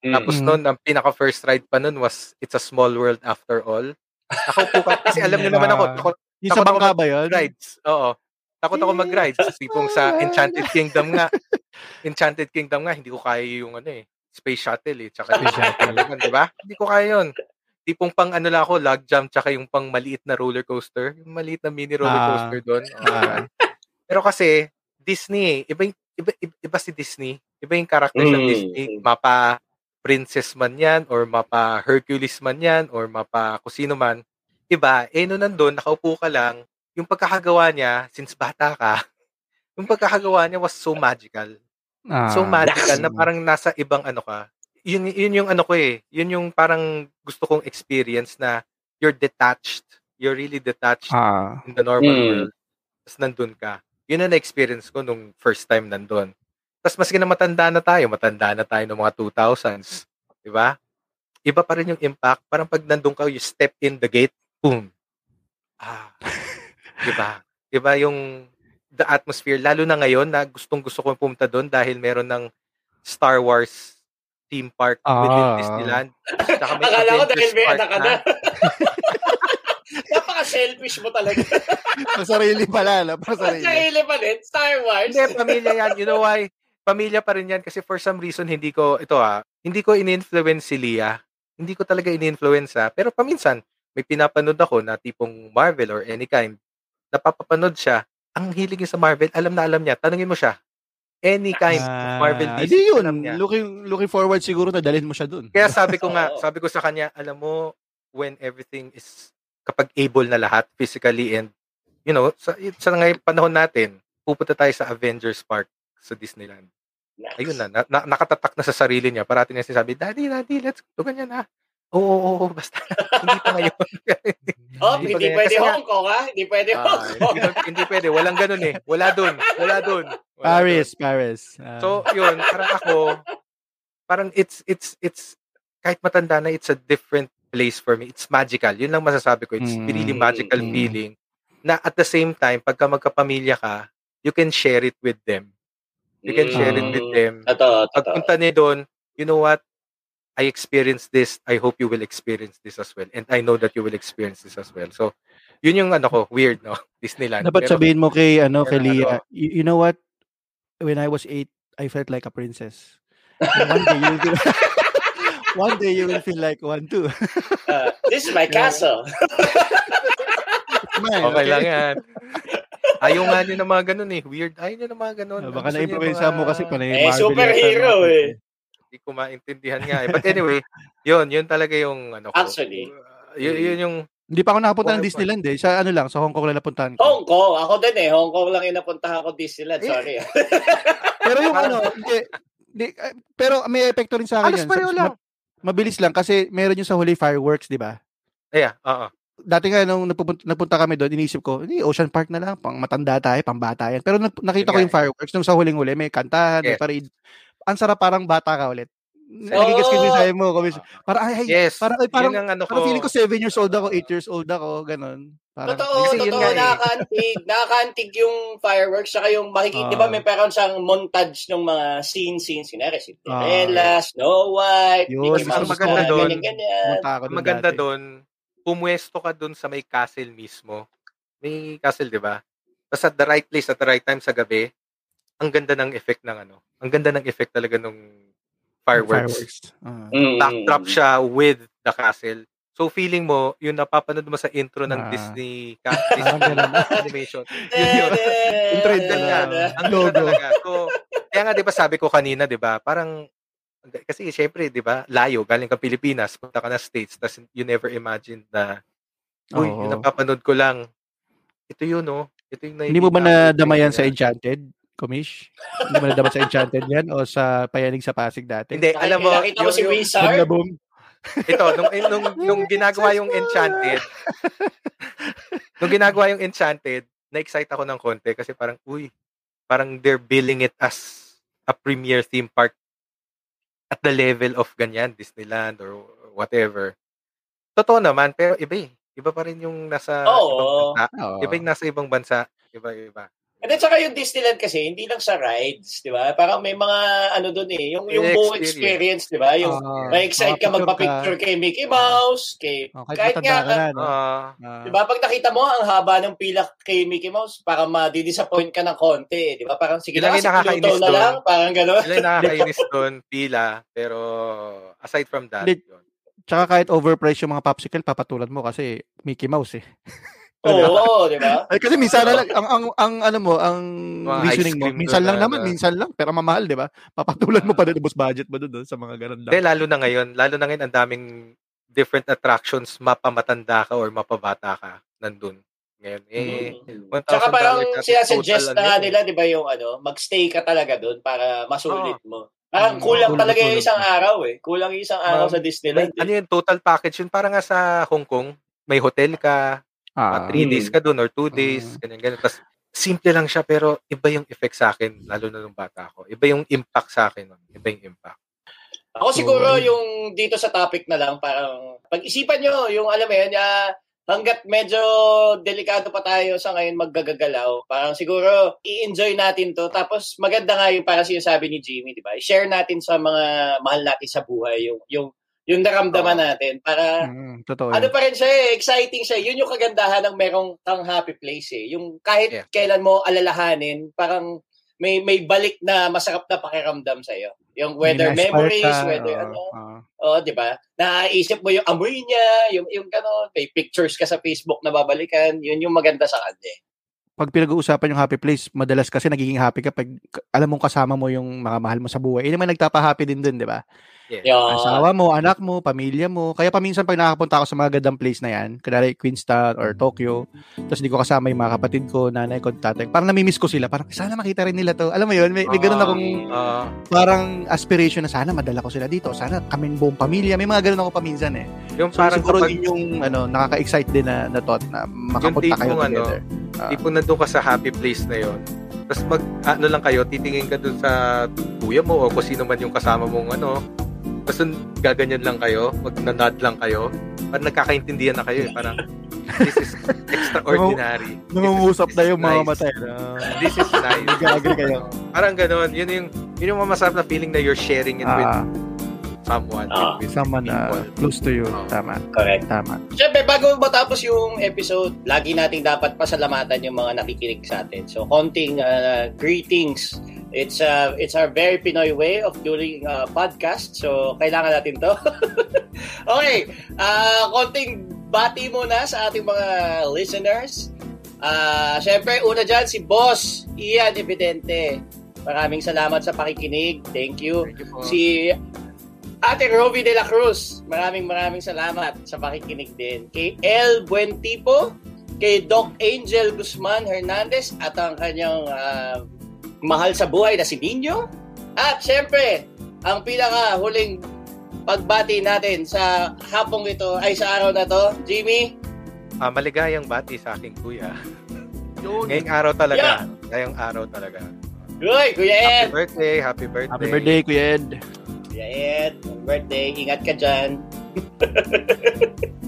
Mm. Tapos nun, ang pinaka-first ride pa nun was It's a Small World After All. Nakaupo ka. Kasi alam nyo naman ako. Takot, yung takot sa bangka ba yun? Rides. Oo. Takot ako mag-ride. Sipong sa Enchanted Kingdom nga. Enchanted Kingdom nga, hindi ko kaya yung ano eh. Space Shuttle eh, tsaka Space Shuttle, di ba? Hindi ko kaya yun. Tipong pang ano lang ako, log jump, tsaka yung pang maliit na roller coaster, yung maliit na mini roller coaster ah. doon. Uh, pero kasi, Disney, iba, iba, iba, iba si Disney, iba yung character mm. sa Disney, mapa princess man yan, or mapa Hercules man yan, or mapa kusino man, iba, eh no nandun, nakaupo ka lang, yung pagkakagawa niya, since bata ka, yung pagkakagawa niya was so magical. Ah, so magical na parang nasa ibang ano ka. Yun, yun yung ano ko eh. Yun yung parang gusto kong experience na you're detached. You're really detached ah, in the normal mm. world. Tapos nandun ka. Yun ang na-experience ko nung first time nandun. Tapos maski na matanda na tayo, matanda na tayo ng mga two thousands. Diba? Iba pa rin yung impact. Parang pag nandun ka, you step in the gate, boom. Ah. Diba? Diba yung the atmosphere, lalo na ngayon na gustong gusto ko pumunta doon dahil meron ng Star Wars theme park ah. within Disneyland. Akala ko dahil may anak ka na. Napaka-selfish mo talaga. Pasarili pala. No? Pasarili. Pasarili pa rin. Star Wars. Hindi, pamilya yan. You know why? Pamilya pa rin yan kasi for some reason hindi ko, ito ah, hindi ko in-influence si Leah. Hindi ko talaga in-influence ah. Pero paminsan, may pinapanood ako na tipong Marvel or any kind. Napapapanood siya. Ang hilig niya sa Marvel, alam na alam niya. Tanungin mo siya. Any kind ah, of Marvel D C. Hindi yun. Looking, looking forward siguro na dalhin mo siya dun. Kaya sabi ko nga, sabi ko sa kanya, alam mo, when everything is, kapag able na lahat, physically and, you know, sa, sa ngayon panahon natin, pupunta tayo sa Avengers Park sa Disneyland. Yes. Ayun na, na, na, nakatatak na sa sarili niya. Parati niya sinasabi, Daddy, Daddy, let's go. Ganyan na. Oo, oh, oo, oh, oh, basta. Hindi pa ngayon. Oh, hindi, hindi pwede Hong Kong, ha? Hindi pwede uh, Hong Kong. Hindi, hindi pwede. Walang ganun eh. Wala dun. Wala dun. Wala Paris, dun. Paris. Uh, so, yun. Parang ako, parang it's, it's, it's, kahit matanda na, it's a different place for me. It's magical. Yun lang masasabi ko. It's mm, really magical mm, feeling na at the same time, pagka magkapamilya ka, you can share it with them. You can mm, share it with them. Ito, ito. Pagpunta niya dun, you know what? I experienced this. I hope you will experience this as well. And I know that you will experience this as well. So, yun yung ano ko, weird, no? Disneyland. Dapat pero, sabihin mo kay, ano, kay Leah, ano, you, you know what? When I was eight, I felt like a princess. And one day, you will feel, one day you will feel like one too. uh, this is my castle. Man, okay, okay lang yan. Ayaw nga nyo na mga ganun eh. Weird. Ayaw nyo na mga ganun. Uh, baka na-influensa mga... mo kasi panay. Eh, superhero eh. Hindi ko maintindihan nga eh. But anyway, yun, yun talaga yung ano ko. Actually, uh, yun, yun yung... Hindi pa ako nakapunta ng Disneyland eh. Sa ano lang, sa Hong Kong lang napuntahan ko. Hong Kong, ako din eh. Hong Kong lang inapuntahan ko Disneyland, sorry. Eh. Pero yung ano, hindi, hindi, pero may epekto rin sa akin alas yan. Alas pareho lang. Mabilis lang kasi meron yung sa huli fireworks, di ba? Yeah, oo. Uh-uh. Dati nga nung napunta, napunta kami doon, inisip ko, hindi, Ocean Park na lang, pang matanda tayo, pang bata yan. Pero nakita okay. ko yung fireworks nung sa huling-huli, may kantahan, yeah. may parade. ang sarap parang bata ka ulit. Nagigis ko din sa'yo mo. Para, ay, ay, yes. Para, ay, parang, ano parang feeling ko seven years old ako, eight years old ako, ganun. Parang, totoo, totoo, yun nakakantig. Nakakantig yung fireworks, saka yung makikita, uh, di ba, may parang siyang montage ng mga scenes-scenes, scenes, scenes, scenes uh, Cinderella, Snow White, Mickey Mouse, maganda doon, maganda doon, pumuesto ka doon sa may castle mismo. May castle, di ba? Tapos at the right place, at the right time sa gabi, ang ganda ng effect ng ano. Ang ganda ng effect talaga nung fireworks. fireworks. Uh, Backdrop siya with the castle. So feeling mo, yun napapanood mo sa intro ng uh, Disney, ka- Disney animation. Yun yun. Yung trend talaga. Ang ganda talaga. So, kaya nga, di ba, sabi ko kanina, di ba, parang, kasi syempre, di ba, layo, galing ka Pilipinas, punta ka na States, tas you never imagined na, uy, oh, yung napapanood ko lang, ito yun, no? Ito yung hindi mo ba nadamayan sa Enchanted? Komish? Hindi mo na dapat sa Enchanted yan o sa Payanig sa Pasig dati? Hindi, alam mo. Nakita ko si Wizard. Ito, nung, nung, nung ginagawa yung Enchanted, nung ginagawa yung Enchanted, na-excite ako ng konti kasi parang, uy, parang they're billing it as a premier theme park at the level of ganyan, Disneyland or whatever. Totoo naman, pero iba eh. Iba pa rin yung nasa oh, ibang bansa. Oh. Iba yung nasa ibang bansa. Iba-iba. And then, saka yung Disneyland kasi, hindi lang sa rides, di ba? Parang may mga, ano dun eh, yung yung buong experience, di ba? Yung uh, ma-excite uh, ka, magpa-picture ka kay Mickey Mouse, kay, okay, kahit nga, ka na, uh, uh, di ba? Pag nakita mo, ang haba ng pila kay Mickey Mouse, parang madidisappoint ka ng konti, di ba? Parang, sige lang, si Pluto na lang, parang gano'n. Ilan nakakainis dun, pila, pero aside from that, yun. Tsaka kahit overpriced yung mga popsicle, papatulad mo kasi Mickey Mouse eh. Oo, di ba? Kasi minsan lang ang ang ang ano mo, ang wow, reasoning mo, minsan lang na, naman, na. minsan lang, pero mamahal, di ba? Papatulan mo pa din ubos budget mo doon sa mga ganun lang. De, lalo na ngayon, lalo na ngayon ang daming different attractions, mapamatanda ka or mapabata ka nandun. Ngayon eh mm-hmm. Tsaka parang sinasuggest na nga nila, di ba, yung ano, magstay ka talaga doon para masulit oh. mo. Parang kulang um, talaga yung isang araw eh. Kulang yung isang araw um, sa Disneyland. May, eh. Ano yung total package yun? Parang nga sa Hong Kong, may hotel ka, Ah, three days ka doon or two days, uh, ganyan, ganyan. Tapos, simple lang siya, pero iba yung effect sa akin, lalo na nung bata ako. Iba yung impact sa akin. Iba yung impact. Ako siguro, so, yung dito sa topic na lang, parang, pag-isipan nyo, yung alam mo yun, uh, hanggat medyo delikado pa tayo sa ngayon maggagagalaw, parang siguro, i-enjoy natin to. Tapos, maganda nga yung parang sinasabi ni Jimmy, di ba? I-share natin sa mga mahal natin sa buhay, yung, yung yung naramdaman oh. natin para mm, totoo ano pa rin siya eh, exciting siya. Yun yung kagandahan ng merong kang happy place eh. Yung kahit yeah. kailan mo alalahanin, parang may may balik na masarap na pakiramdam sa iyo. Yung whether nice memories, ka, whether oh, ano. Oh, oh, 'di ba? Naiisip mo yung amoy niya, yung yung gano'n, may pictures ka sa Facebook na babalikan. Yun yung maganda sa kanya eh. Pag pinag-uusapan yung happy place, madalas kasi nagiging happy ka pag alam mong kasama mo yung mga mahal mo sa buhay. Yun naman nagtapa-happy din dun, di ba? Yeah. Asawa mo, anak mo, pamilya mo. Kaya paminsan pag nakapunta ako sa mga gandang place na yan, kunwari Queenstown or Tokyo, tapos hindi ko kasama yung mga kapatid ko, nanay ko, tatay, parang namimiss ko sila. Parang sana makita rin nila to. Alam mo yun, may, may ganun akong uh, parang aspiration na sana madala ko sila dito. Sana kaming buong pamilya. May mga ganun ako paminsan eh. Yung so, parang siguro kapag, yun yung ano, nakaka-excite din na, na thought na makapunta kayo together. Ano, tipo na doon ka sa happy place na yon. Tapos mag, ano lang kayo, titingin ka doon sa kuya mo o kung sino man yung kasama mong ano. Tapos gaganyan lang kayo, magnanod lang kayo. Parang nagkakaintindihan na kayo eh. Parang, this is extraordinary. Nangungusap na yung mga matay. This is nice. Nag-agree kayo. Parang ganun. Yun yung, yun yung masarap na feeling na you're sharing it uh, with someone. Uh, with someone uh, close to you. Uh, Tama. Correct. Tama. Siyempre, bago matapos yung episode, lagi nating dapat pasalamatan yung mga nakikinig sa atin. So, konting uh, greetings. It's uh, it's our very Pinoy way of doing uh, podcast. So, kailangan natin to. Okay. Uh, konting bati muna sa ating mga listeners. Uh, Siyempre, una dyan, si Boss Ian Evidente. Maraming salamat sa pakikinig. Thank you. Thank you si... Ate Rovi de la Cruz, maraming maraming salamat sa pakikinig din. Kay El Buentipo, kay Doc Angel Guzman Hernandez at ang kanyang uh, mahal sa buhay na si Nino. At syempre, ang pinaka huling pagbati natin sa hapong ito, ay sa araw na to, Jimmy. Uh, maligayang bati sa aking kuya. Ngayong araw talaga. Yeah. Ngayong araw talaga. Uy, Kuya Ed! Happy birthday! Happy birthday! Happy birthday, Kuya Ed! Kuya Ed, happy birthday! Ingat ka dyan!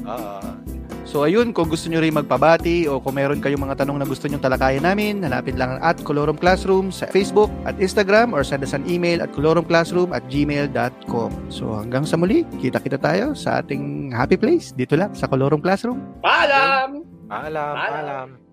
uh, so ayun, kung gusto nyo rin magpabati o kung meron kayong mga tanong na gusto nyo talakayan namin, hanapin lang at Colorum Classroom sa Facebook at Instagram or send us an email at colorumclassroom at gmail dot com. So hanggang sa muli, kita-kita tayo sa ating happy place dito lang sa Colorum Classroom. Paalam! Paalam! Paalam!